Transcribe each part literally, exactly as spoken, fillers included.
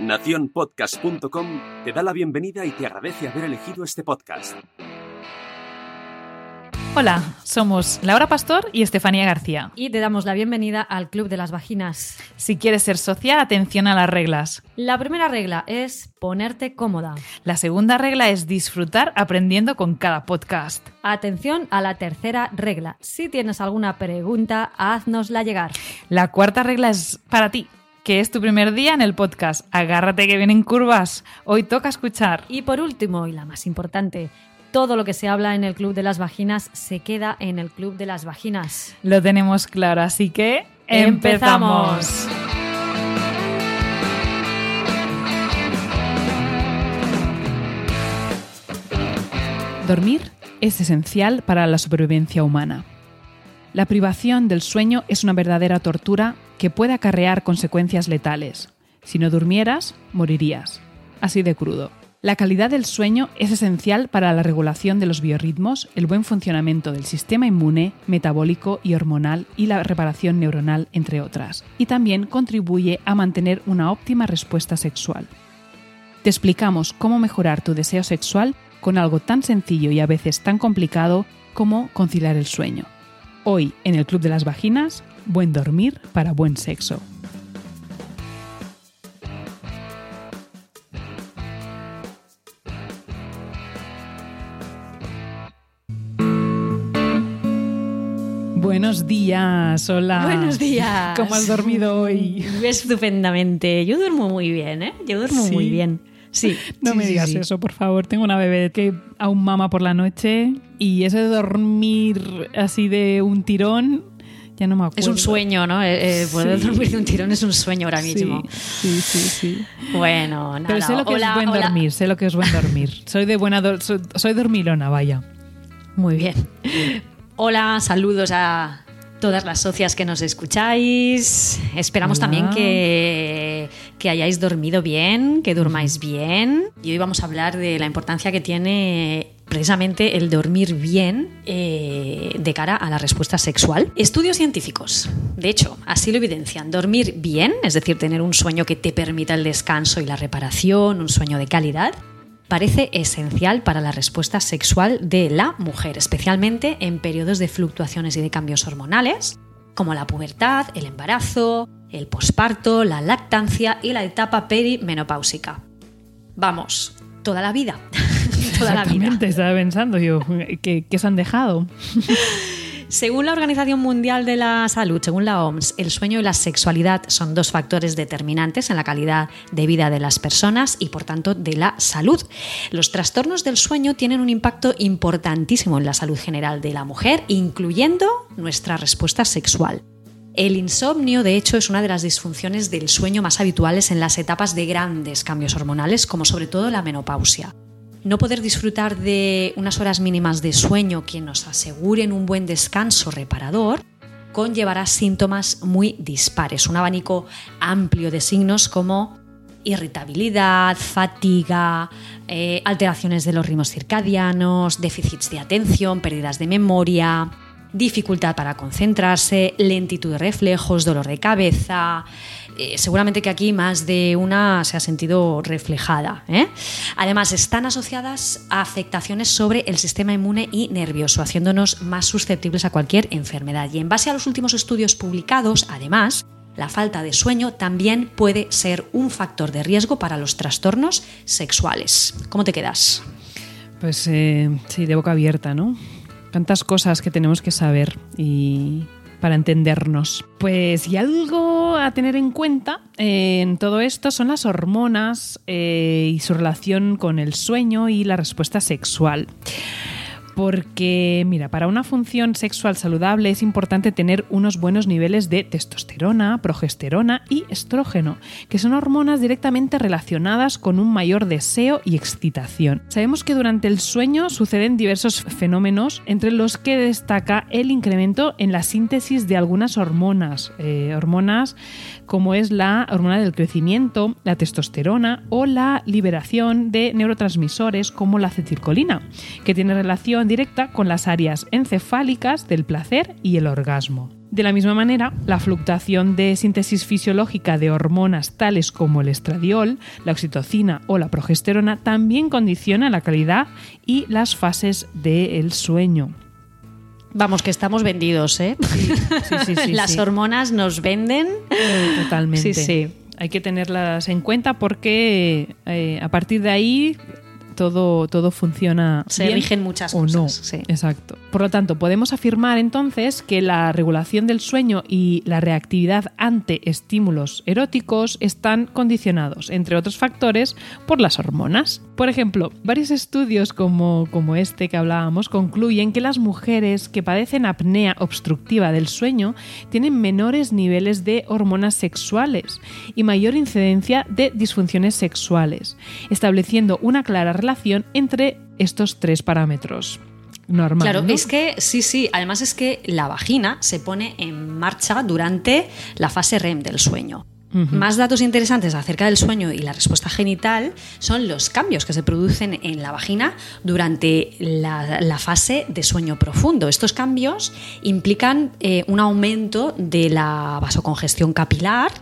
nación podcast punto com te da la bienvenida y te agradece haber elegido este podcast. Hola, somos Laura Pastor y Estefanía García. Y te damos la bienvenida al Club de las Vaginas. Si quieres ser socia, atención a las reglas. La primera regla es ponerte cómoda. La segunda regla es disfrutar aprendiendo con cada podcast. Atención a la tercera regla. Si tienes alguna pregunta, haznosla llegar. La cuarta regla es para ti, que es tu primer día en el podcast. Agárrate que vienen curvas. Hoy toca escuchar. Y por último, y la más importante, todo lo que se habla en el Club de las Vaginas se queda en el Club de las Vaginas. Lo tenemos claro, así que ¡empezamos! Dormir es esencial para la supervivencia humana. La privación del sueño es una verdadera tortura que puede acarrear consecuencias letales. Si no durmieras, morirías. Así de crudo. La calidad del sueño es esencial para la regulación de los biorritmos, el buen funcionamiento del sistema inmune, metabólico y hormonal y la reparación neuronal, entre otras. Y también contribuye a mantener una óptima respuesta sexual. Te explicamos cómo mejorar tu deseo sexual con algo tan sencillo y a veces tan complicado como conciliar el sueño. Hoy, en el Club de las Vaginas, buen dormir para buen sexo. Buenos días, hola. Buenos días. ¿Cómo has dormido hoy? Estupendamente. Yo duermo muy bien, ¿eh? Yo duermo ¿Sí? muy bien. Sí. No sí, me sí, digas sí. eso, por favor. Tengo una bebé que aún mama por la noche y eso de dormir así de un tirón, ya no me acuerdo. Es un sueño, ¿no? Eh, eh, poder sí. dormir de un tirón es un sueño ahora mismo. Sí, sí, sí. sí. Bueno, nada. Pero sé lo que hola, es buen hola. dormir, sé lo que es buen dormir. Soy de buena, do- soy, soy dormilona, vaya. Muy bien. Sí. Hola, saludos a todas las socias que nos escucháis. Esperamos Hola. también que, que hayáis dormido bien, que durmáis bien. Y hoy vamos a hablar de la importancia que tiene precisamente el dormir bien eh, de cara a la respuesta sexual. Estudios científicos, de hecho, así lo evidencian. Dormir bien, es decir, tener un sueño que te permita el descanso y la reparación, un sueño de calidad, parece esencial para la respuesta sexual de la mujer, especialmente en periodos de fluctuaciones y de cambios hormonales, como la pubertad, el embarazo, el posparto, la lactancia y la etapa perimenopáusica. Vamos, toda la vida. Toda la vida. Exactamente, estaba pensando yo, ¿qué, qué se han dejado? Según la Organización Mundial de la Salud, según la O M S, el sueño y la sexualidad son dos factores determinantes en la calidad de vida de las personas y, por tanto, de la salud. Los trastornos del sueño tienen un impacto importantísimo en la salud general de la mujer, incluyendo nuestra respuesta sexual. El insomnio, de hecho, es una de las disfunciones del sueño más habituales en las etapas de grandes cambios hormonales, como sobre todo la menopausia. No poder disfrutar de unas horas mínimas de sueño que nos aseguren un buen descanso reparador conllevará síntomas muy dispares, un abanico amplio de signos como irritabilidad, fatiga, eh, alteraciones de los ritmos circadianos, déficits de atención, pérdidas de memoria, dificultad para concentrarse, lentitud de reflejos, dolor de cabeza. Eh, seguramente que aquí más de una se ha sentido reflejada, ¿eh? Además, están asociadas a afectaciones sobre el sistema inmune y nervioso, haciéndonos más susceptibles a cualquier enfermedad. Y en base a los últimos estudios publicados, además, la falta de sueño también puede ser un factor de riesgo para los trastornos sexuales. ¿Cómo te quedas? Pues eh, sí, de boca abierta, ¿no? Tantas cosas que tenemos que saber y para entendernos. Pues y algo a tener en cuenta eh, en todo esto son las hormonas eh, y su relación con el sueño y la respuesta sexual. Porque, mira, para una función sexual saludable es importante tener unos buenos niveles de testosterona, progesterona y estrógeno, que son hormonas directamente relacionadas con un mayor deseo y excitación. Sabemos que durante el sueño suceden diversos fenómenos, entre los que destaca el incremento en la síntesis de algunas hormonas, eh, hormonas como es la hormona del crecimiento, la testosterona o la liberación de neurotransmisores como la acetilcolina, que tiene relación directa con las áreas encefálicas del placer y el orgasmo. De la misma manera, la fluctuación de síntesis fisiológica de hormonas tales como el estradiol, la oxitocina o la progesterona también condiciona la calidad y las fases del sueño. Vamos, que estamos vendidos, ¿eh? Sí, sí, sí, sí, las sí. hormonas nos venden. Eh, totalmente. Sí, sí. Hay que tenerlas en cuenta porque eh, a partir de ahí todo, todo funciona bien. Se rigen muchas cosas. O no, sí. Exacto. Por lo tanto, podemos afirmar entonces que la regulación del sueño y la reactividad ante estímulos eróticos están condicionados, entre otros factores, por las hormonas. Por ejemplo, varios estudios como, como este que hablábamos concluyen que las mujeres que padecen apnea obstructiva del sueño tienen menores niveles de hormonas sexuales y mayor incidencia de disfunciones sexuales, estableciendo una clara relación entre estos tres parámetros. Normal, claro, ¿no? Es que sí, sí, además es que la vagina se pone en marcha durante la fase R E M del sueño. Uh-huh. Más datos interesantes acerca del sueño y la respuesta genital son los cambios que se producen en la vagina durante la, la fase de sueño profundo. Estos cambios implican eh, un aumento de la vasocongestión capilar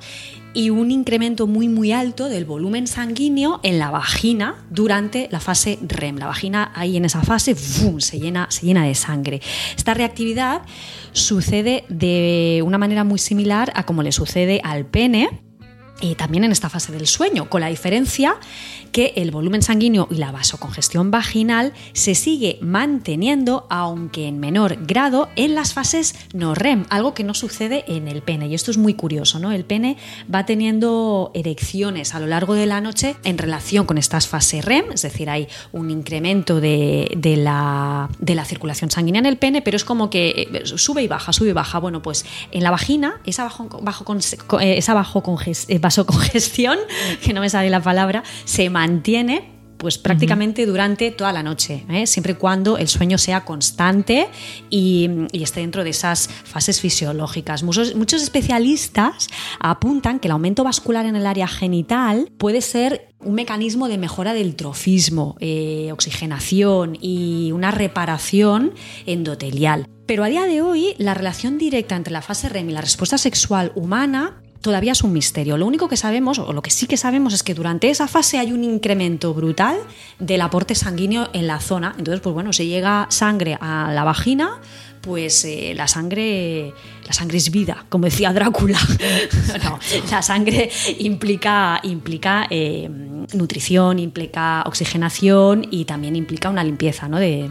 y un incremento muy muy alto del volumen sanguíneo en la vagina durante la fase R E M. La vagina ahí en esa fase ¡fum!, se llena, se llena de sangre. Esta reactividad sucede de una manera muy similar a como le sucede al pene, y también en esta fase del sueño, con la diferencia que el volumen sanguíneo y la vasocongestión vaginal se sigue manteniendo, aunque en menor grado, en las fases no R E M, algo que no sucede en el pene. Y esto es muy curioso, ¿no? El pene va teniendo erecciones a lo largo de la noche en relación con estas fases R E M, es decir, hay un incremento de, de, la, de la circulación sanguínea en el pene, pero es como que sube y baja, sube y baja. Bueno, pues en la vagina, esa bajo, bajo, esa bajo congestión, vasocongestión, que no me sale la palabra, se mantiene pues prácticamente uh-huh. durante toda la noche, ¿eh? Siempre y cuando el sueño sea constante y, y esté dentro de esas fases fisiológicas. Muchos, muchos especialistas apuntan que el aumento vascular en el área genital puede ser un mecanismo de mejora del trofismo, eh, oxigenación y una reparación endotelial. Pero a día de hoy, la relación directa entre la fase R E M y la respuesta sexual humana todavía es un misterio. Lo único que sabemos, o lo que sí que sabemos, es que durante esa fase hay un incremento brutal del aporte sanguíneo en la zona. Entonces, pues bueno, si llega sangre a la vagina, pues eh, la sangre la sangre es vida, como decía Drácula. No, la sangre implica, implica eh, nutrición, implica oxigenación y también implica una limpieza, ¿no?, de,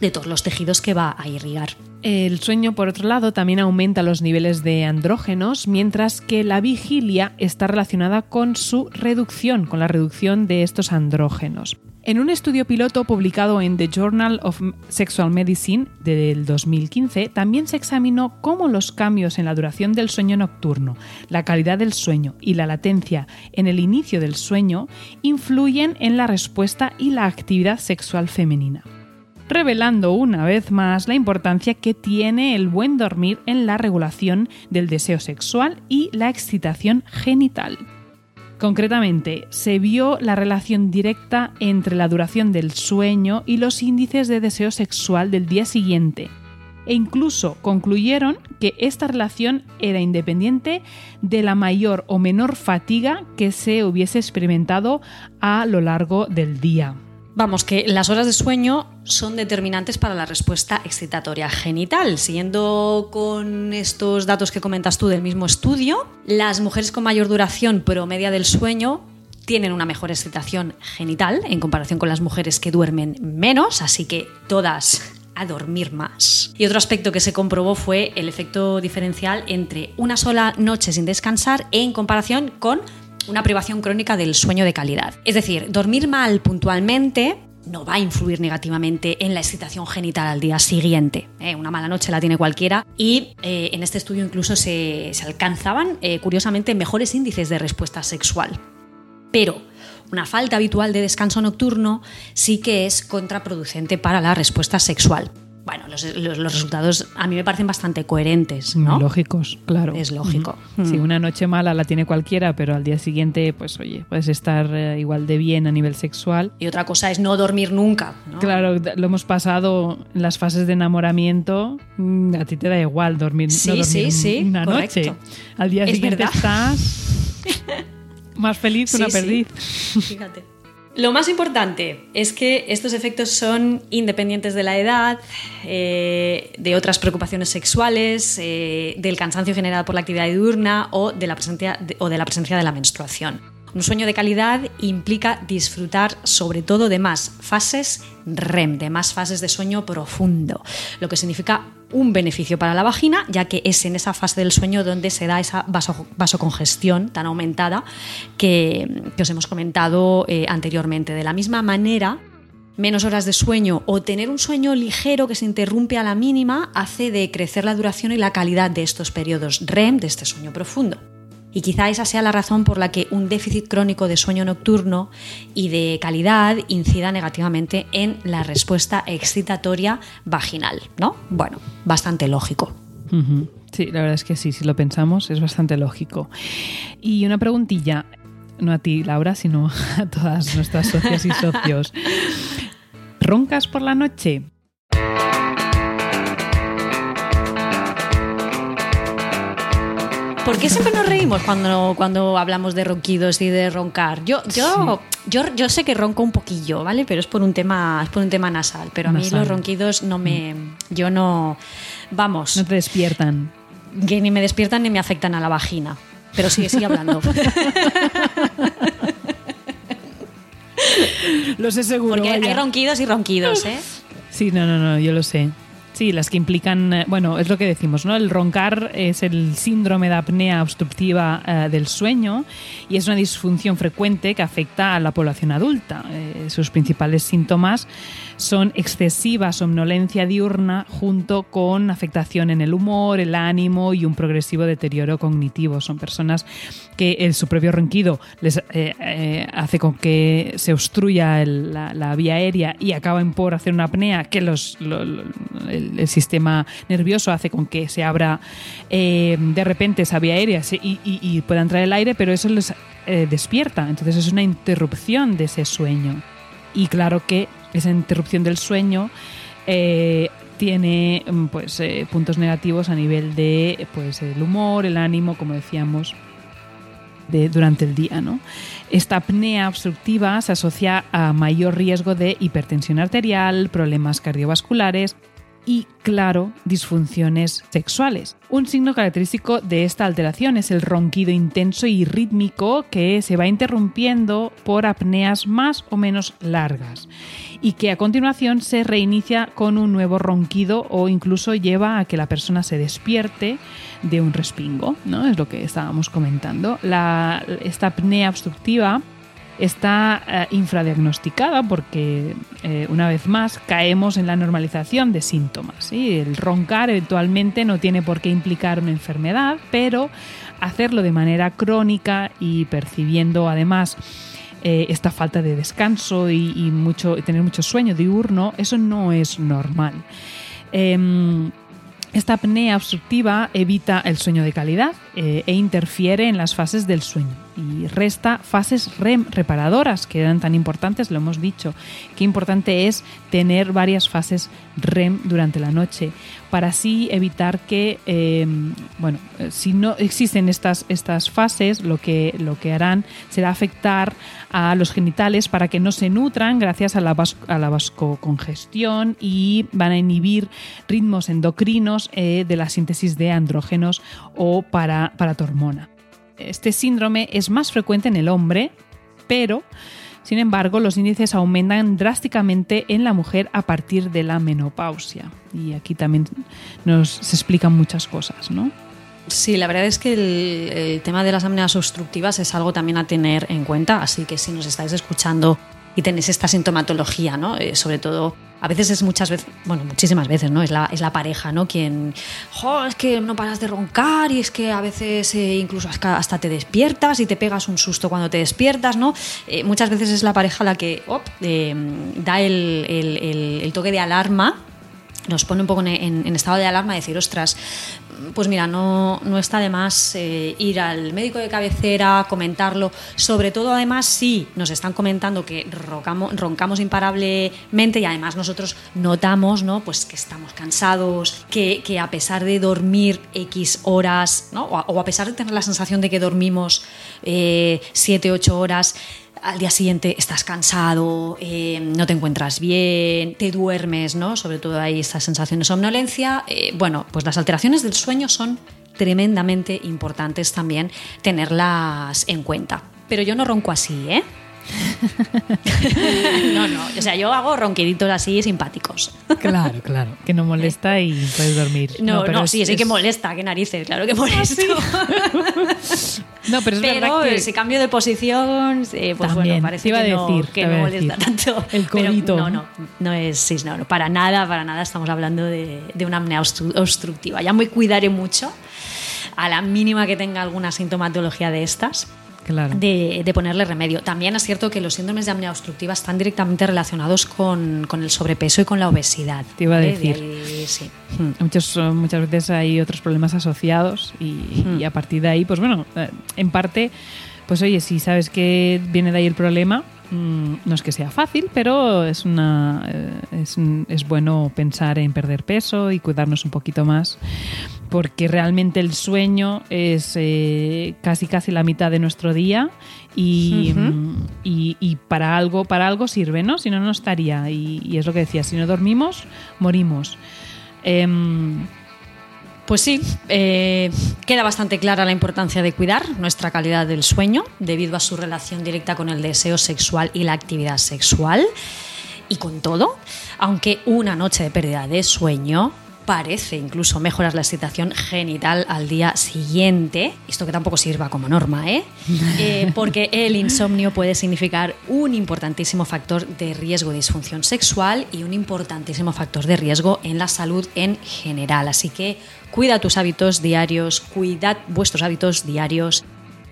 de todos los tejidos que va a irrigar. El sueño, por otro lado, también aumenta los niveles de andrógenos, mientras que la vigilia está relacionada con su reducción, con la reducción de estos andrógenos. En un estudio piloto publicado en The Journal of Sexual Medicine del dos mil quince, también se examinó cómo los cambios en la duración del sueño nocturno, la calidad del sueño y la latencia en el inicio del sueño influyen en la respuesta y la actividad sexual femenina, revelando una vez más la importancia que tiene el buen dormir en la regulación del deseo sexual y la excitación genital. Concretamente, se vio la relación directa entre la duración del sueño y los índices de deseo sexual del día siguiente, e incluso concluyeron que esta relación era independiente de la mayor o menor fatiga que se hubiese experimentado a lo largo del día. Vamos, que las horas de sueño son determinantes para la respuesta excitatoria genital. Siguiendo con estos datos que comentas tú del mismo estudio, las mujeres con mayor duración promedia del sueño tienen una mejor excitación genital en comparación con las mujeres que duermen menos, así que todas a dormir más. Y otro aspecto que se comprobó fue el efecto diferencial entre una sola noche sin descansar en comparación con una privación crónica del sueño de calidad. Es decir, dormir mal puntualmente no va a influir negativamente en la excitación genital al día siguiente. Eh, una mala noche la tiene cualquiera y eh, en este estudio incluso se, se alcanzaban, eh, curiosamente, mejores índices de respuesta sexual. Pero una falta habitual de descanso nocturno sí que es contraproducente para la respuesta sexual. bueno, los, los, los resultados a mí me parecen bastante coherentes, ¿no? Muy lógicos, claro. Es lógico. Uh-huh. Sí, una noche mala la tiene cualquiera, pero al día siguiente, pues oye, puedes estar eh, igual de bien a nivel sexual. Y otra cosa es no dormir nunca, ¿no? Claro, lo hemos pasado en las fases de enamoramiento. A ti te da igual dormir, sí, no dormir sí, sí, una correcto. Noche. Al día es siguiente verdad. Estás más feliz que sí, una perdiz. Sí. Fíjate. Lo más importante es que estos efectos son independientes de la edad, eh, de otras preocupaciones sexuales, eh, del cansancio generado por la actividad diurna o de la presencia de, o de la presencia de la menstruación. Un sueño de calidad implica disfrutar sobre todo de más fases R E M, de más fases de sueño profundo, lo que significa un beneficio para la vagina, ya que es en esa fase del sueño donde se da esa vaso, vasocongestión tan aumentada que, que os hemos comentado eh, anteriormente. De la misma manera, menos horas de sueño o tener un sueño ligero que se interrumpe a la mínima hace decrecer la duración y la calidad de estos periodos R E M, de este sueño profundo. Y quizá esa sea la razón por la que un déficit crónico de sueño nocturno y de calidad incida negativamente en la respuesta excitatoria vaginal, ¿no? Bueno, bastante lógico. Uh-huh. Sí, la verdad es que sí, si lo pensamos es bastante lógico. Y una preguntilla, no a ti, Laura, sino a todas nuestras socias y socios. ¿Roncas por la noche? ¿Por qué siempre nos reímos cuando, cuando hablamos de ronquidos y de roncar? Yo, yo, sí. yo, yo sé que ronco un poquillo, ¿vale? Pero es por un tema, es por un tema nasal. Pero a nasal. Mí los ronquidos no me. Yo no. Vamos. No te despiertan. Que ni me despiertan ni me afectan a la vagina. Pero sigue, sigue hablando. Lo sé seguro. Porque vaya. Hay ronquidos y ronquidos, ¿eh? Sí, no, no, no, yo lo sé. Sí, las que implican, bueno, es lo que decimos, ¿no? El roncar es el síndrome de apnea obstructiva eh, del sueño y es una disfunción frecuente que afecta a la población adulta. Eh, sus principales síntomas son excesiva somnolencia diurna junto con afectación en el humor, el ánimo y un progresivo deterioro cognitivo. Son personas que el, su propio ronquido les eh, eh, hace con que se obstruya el, la, la vía aérea y acaban por hacer una apnea que los... Lo, lo, el, el sistema nervioso hace con que se abra eh, de repente esa vía aérea y, y, y pueda entrar el aire, pero eso les eh, despierta. Entonces es una interrupción de ese sueño. Y claro que esa interrupción del sueño eh, tiene pues, eh, puntos negativos a nivel de pues, el humor, el ánimo, como decíamos, de, durante el día, ¿no? Esta apnea obstructiva se asocia a mayor riesgo de hipertensión arterial, problemas cardiovasculares y, claro, disfunciones sexuales. Un signo característico de esta alteración es el ronquido intenso y rítmico que se va interrumpiendo por apneas más o menos largas y que a continuación se reinicia con un nuevo ronquido o incluso lleva a que la persona se despierte de un respingo, ¿no? Es lo que estábamos comentando. La, esta apnea obstructiva está eh, infradiagnosticada porque, eh, una vez más, caemos en la normalización de síntomas, ¿sí? El roncar eventualmente no tiene por qué implicar una enfermedad, pero hacerlo de manera crónica y percibiendo, además, eh, esta falta de descanso y, y mucho, tener mucho sueño diurno, eso no es normal. Eh, Esta apnea obstructiva evita el sueño de calidad eh, e interfiere en las fases del sueño y resta fases R E M reparadoras que eran tan importantes, lo hemos dicho. Qué importante es tener varias fases R E M durante la noche para así evitar que, eh, bueno, si no existen estas, estas fases, lo que, lo que harán será afectar a los genitales para que no se nutran gracias a la, vas- a la vasocongestión y van a inhibir ritmos endocrinos eh, de la síntesis de andrógenos o para, para tu hormona. Este síndrome es más frecuente en el hombre, pero... Sin embargo, los índices aumentan drásticamente en la mujer a partir de la menopausia. Y aquí también nos se explican muchas cosas, ¿no? Sí, la verdad es que el, el tema de las apneas obstructivas es algo también a tener en cuenta. Así que si nos estáis escuchando y tenéis esta sintomatología, ¿no? Eh, sobre todo, a veces es muchas veces, bueno, muchísimas veces, ¿no? Es la, es la pareja, ¿no? Quien, jo, es que no paras de roncar y es que a veces eh, incluso hasta te despiertas y te pegas un susto cuando te despiertas, ¿no? Eh, muchas veces es la pareja la que op, eh, da el, el, el, el toque de alarma nos pone un poco en, en, en estado de alarma, decir, ostras, pues mira, no, no está de más eh, ir al médico de cabecera, comentarlo, sobre todo además si nos están comentando que roncamos, roncamos imparablemente y además nosotros notamos, ¿no?, pues que estamos cansados, que, que a pesar de dormir X horas, ¿no?, o, a, o a pesar de tener la sensación de que dormimos siete, ocho horas, al día siguiente estás cansado, eh, no te encuentras bien, te duermes, ¿no? Sobre todo hay esta sensación de somnolencia. Eh, bueno, pues las alteraciones del sueño son tremendamente importantes también tenerlas en cuenta. Pero yo no ronco así, ¿eh? No, no, o sea, yo hago ronquiditos así simpáticos. Claro, claro, que no molesta y puedes dormir. No, no, pero no, sí, es, sí que molesta, que narices, claro que molesta. ¿Sí? No, pero es pero verdad que ese cambio de posición, eh, pues también, bueno, parece iba que, a decir, no, que no molesta decir. Tanto. El codito. No, no, no es, sí, no, no, para nada, para nada estamos hablando de, de una apnea obstructiva. Ya me cuidaré mucho a la mínima que tenga alguna sintomatología de estas. Claro. De, de ponerle remedio. También es cierto que los síndromes de apnea obstructiva están directamente relacionados con, con el sobrepeso y con la obesidad. Te iba a decir. De ahí, sí. Muchos, muchas veces hay otros problemas asociados y, mm. y a partir de ahí, pues bueno, en parte, pues oye, si sabes que viene de ahí el problema, no es que sea fácil, pero es, una, es, es bueno pensar en perder peso y cuidarnos un poquito más. Porque realmente el sueño es eh, casi casi la mitad de nuestro día y, uh-huh. y, y para algo para algo sirve, ¿no? Si no, no estaría. Y, y es lo que decía, si no dormimos, morimos. Eh, pues sí, eh, queda bastante clara la importancia de cuidar nuestra calidad del sueño debido a su relación directa con el deseo sexual y la actividad sexual. Y con todo, aunque una noche de pérdida de sueño parece incluso mejorar la excitación genital al día siguiente, esto que tampoco sirva como norma, ¿eh? Eh, porque el insomnio puede significar un importantísimo factor de riesgo de disfunción sexual y un importantísimo factor de riesgo en la salud en general. Así que cuida tus hábitos diarios, cuidad vuestros hábitos diarios.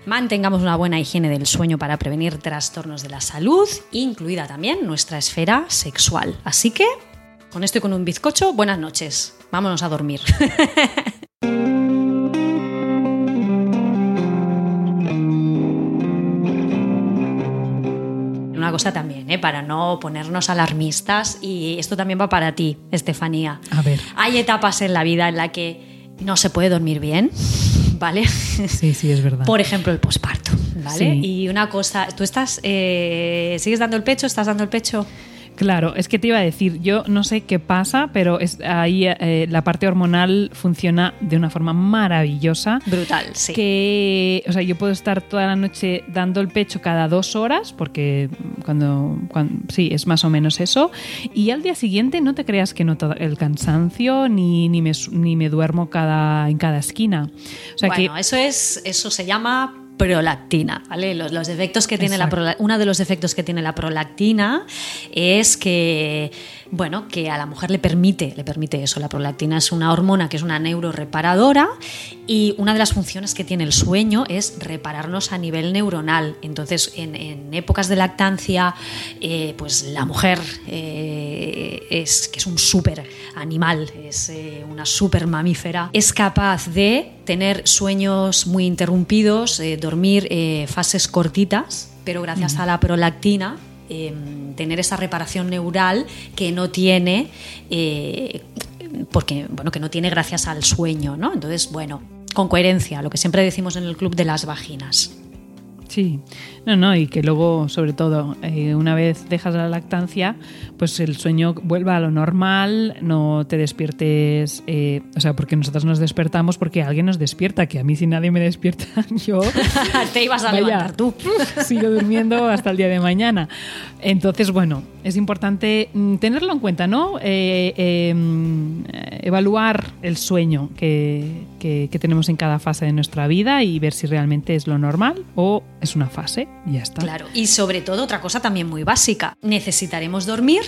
Mantengamos una buena higiene del sueño para prevenir trastornos de la salud, incluida también nuestra esfera sexual. Así que con esto y con un bizcocho, buenas noches. Vámonos a dormir. Una cosa también, ¿eh? Para no ponernos alarmistas, y esto también va para ti, Estefanía. A ver. Hay etapas en la vida en la que no se puede dormir bien, ¿vale? Sí, sí, es verdad. Por ejemplo, el posparto, ¿vale? Sí. Y una cosa, ¿tú estás, eh, sigues dando el pecho? ¿Estás dando el pecho? Claro, es que te iba a decir, yo no sé qué pasa, pero es, ahí eh, la parte hormonal funciona de una forma maravillosa. Brutal, sí. Que, o sea, yo puedo estar toda la noche dando el pecho cada dos horas, porque cuando, cuando sí, es más o menos eso, y al día siguiente no te creas que noto el cansancio ni, ni, me, ni me duermo cada, en cada esquina. O sea, bueno, que, eso, es, eso se llama prolactina, ¿vale? Los, los defectos que tiene Exacto. la pro, uno de los defectos que tiene la prolactina es que, bueno, que a la mujer le permite, le permite eso. La prolactina es una hormona que es una neuroreparadora y una de las funciones que tiene el sueño es repararnos a nivel neuronal. Entonces, en, en épocas de lactancia, eh, pues la mujer eh, es que es un súper animal, es eh, una súper mamífera, es capaz de tener sueños muy interrumpidos, eh, dormir eh, fases cortitas, pero gracias mm. a la prolactina eh, tener esa reparación neural que no tiene, eh, porque bueno, que no tiene gracias al sueño, ¿no? Entonces, bueno, con coherencia, lo que siempre decimos en el Club de las Vaginas. Sí, no, no, y que luego, sobre todo, eh, una vez dejas la lactancia, pues el sueño vuelva a lo normal, no te despiertes, eh, o sea, porque nosotras nos despertamos porque alguien nos despierta, que a mí si nadie me despierta, yo... te ibas a vaya, levantar tú. Sigo durmiendo hasta el día de mañana. Entonces, bueno, es importante tenerlo en cuenta, ¿no? Eh, eh, evaluar el sueño que, que, que tenemos en cada fase de nuestra vida y ver si realmente es lo normal o es una fase y ya está. Claro, y sobre todo otra cosa también muy básica, necesitaremos dormir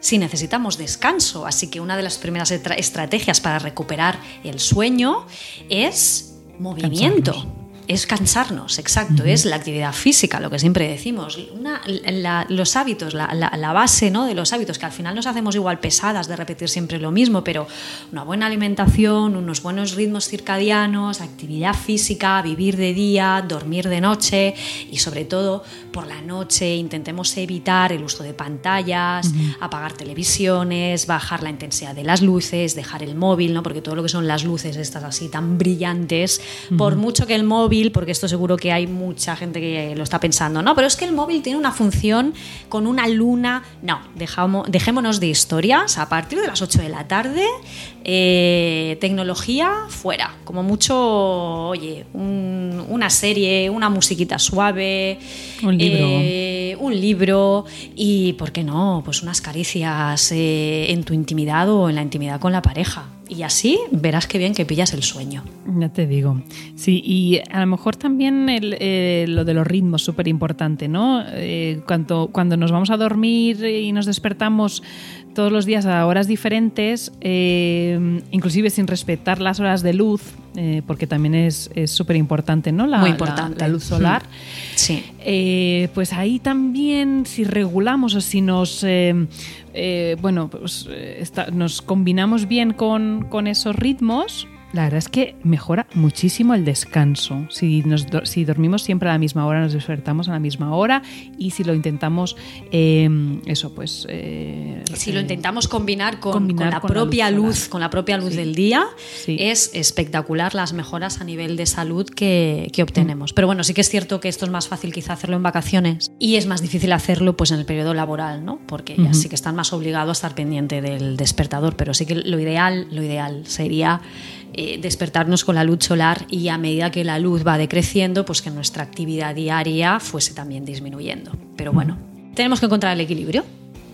si necesitamos descanso, así que una de las primeras estra- estrategias para recuperar el sueño es movimiento. Cansarnos. es cansarnos, exacto, uh-huh. es la actividad física, lo que siempre decimos, una, la, los hábitos, la, la, la base, ¿no?, de los hábitos, que al final nos hacemos igual pesadas de repetir siempre lo mismo, pero una buena alimentación, unos buenos ritmos circadianos, actividad física, vivir de día, dormir de noche, y sobre todo por la noche intentemos evitar el uso de pantallas, uh-huh. apagar televisiones, bajar la intensidad de las luces, dejar el móvil, ¿no?, porque todo lo que son las luces estas así tan brillantes, uh-huh. por mucho que el móvil, porque esto seguro que hay mucha gente que lo está pensando, no, pero es que el móvil tiene una función con una luna, no, dejamos, dejémonos de historias. A partir de las ocho de la tarde, eh, tecnología fuera, como mucho, oye, un, una serie, una musiquita suave, un libro, eh, un libro y, ¿por qué no?, pues unas caricias eh, en tu intimidad o en la intimidad con la pareja. Y así verás qué bien que pillas el sueño. Ya te digo. Sí, y a lo mejor también el, eh, lo de los ritmos, súper importante, ¿no? Eh, cuando, cuando nos vamos a dormir y nos despertamos todos los días a horas diferentes, eh, inclusive sin respetar las horas de luz, eh, porque también es súper importante, ¿no? La, Muy importante. La, la luz solar. Sí. Eh, pues ahí también, si regulamos o si nos... Eh, Eh, bueno, pues está, nos combinamos bien con, con esos ritmos, la verdad es que mejora muchísimo el descanso. Si, nos, si dormimos siempre a la misma hora, nos despertamos a la misma hora, y si lo intentamos, eh, eso pues... Eh, si eh, lo intentamos combinar con, combinar con la con propia la luz, luz con la propia luz sí, del día, sí. es espectacular las mejoras a nivel de salud que, que obtenemos. Mm. Pero bueno, sí que es cierto que esto es más fácil quizá hacerlo en vacaciones, y es más difícil hacerlo pues en el periodo laboral, ¿no? Porque mm-hmm. ya sí que están más obligados a estar pendiente del despertador, pero sí que lo ideal, lo ideal sería... Eh, despertarnos con la luz solar, y a medida que la luz va decreciendo, pues que nuestra actividad diaria fuese también disminuyendo. Pero bueno, tenemos que encontrar el equilibrio.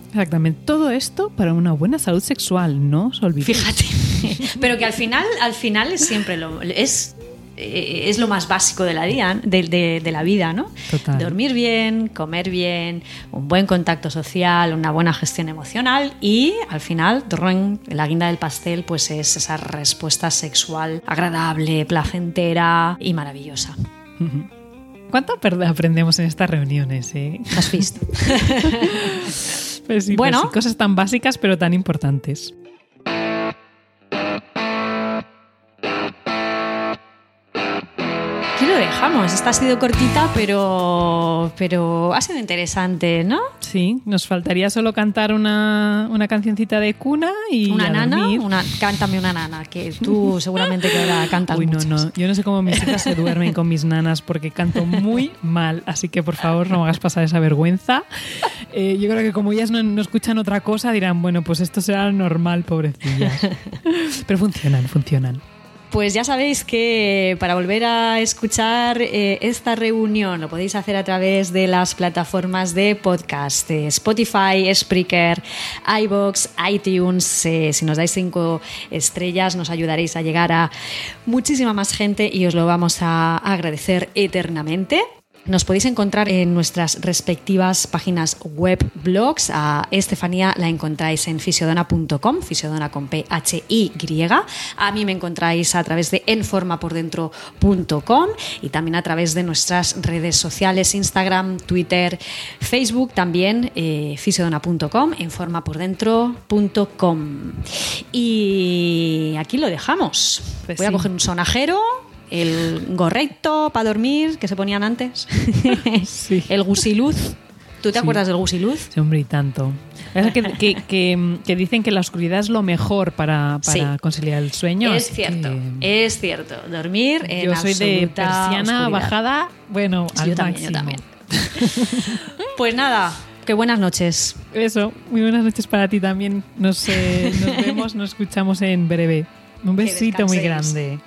Exactamente, todo esto para una buena salud sexual, no os olvidéis. Fíjate, pero que al final, al final es siempre lo... es es lo más básico de la, día, de, de, de la vida, ¿no? Total. Dormir bien, comer bien, un buen contacto social, una buena gestión emocional, y al final, la guinda del pastel pues es esa respuesta sexual agradable, placentera y maravillosa. ¿Cuánto aprendemos en estas reuniones? ¿Eh? ¿Has visto? Pues sí, bueno, pues sí, cosas tan básicas pero tan importantes. Dejamos, esta ha sido cortita, pero, pero ha sido interesante, ¿no? Sí, nos faltaría solo cantar una, una cancioncita de cuna y una nana, una, cántame una nana, que tú seguramente que ahora cantas. Uy, no, muchas. no, yo no sé cómo mis hijas se duermen con mis nanas, porque canto muy mal, así que por favor no me hagas pasar esa vergüenza. Eh, yo creo que como ellas no, no escuchan otra cosa, dirán, bueno, pues esto será normal, pobrecillas. Pero funcionan, funcionan. Pues ya sabéis que para volver a escuchar eh, esta reunión lo podéis hacer a través de las plataformas de podcast, eh, Spotify, Spreaker, iVoox, iTunes. Eh, si nos dais cinco estrellas nos ayudaréis a llegar a muchísima más gente y os lo vamos a agradecer eternamente. Nos podéis encontrar en nuestras respectivas páginas web, blogs. A Estefanía la encontráis en fisiodona punto com, fisiodona con P H Y. A mí me encontráis a través de enformapordentro punto com y también a través de nuestras redes sociales, Instagram, Twitter, Facebook, también eh, fisiodona punto com, enformapordentro punto com. Y aquí lo dejamos. Pues Voy sí. a coger un sonajero. El gorreto para dormir que se ponían antes. Sí. El gusiluz. ¿Tú te sí. acuerdas del gusiluz? Sí, hombre, y tanto. Es que, que, que, que dicen que la oscuridad es lo mejor para, para sí. conciliar el sueño. Es cierto, que... es cierto. Dormir en Yo soy de persiana oscuridad. Bajada, bueno, sí, al yo máximo. También, yo también. Pues nada, que buenas noches. Eso, muy buenas noches para ti también. Nos, eh, nos vemos, nos escuchamos en breve. Un besito muy grande.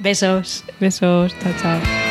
Besos. Besos. Chao, chao.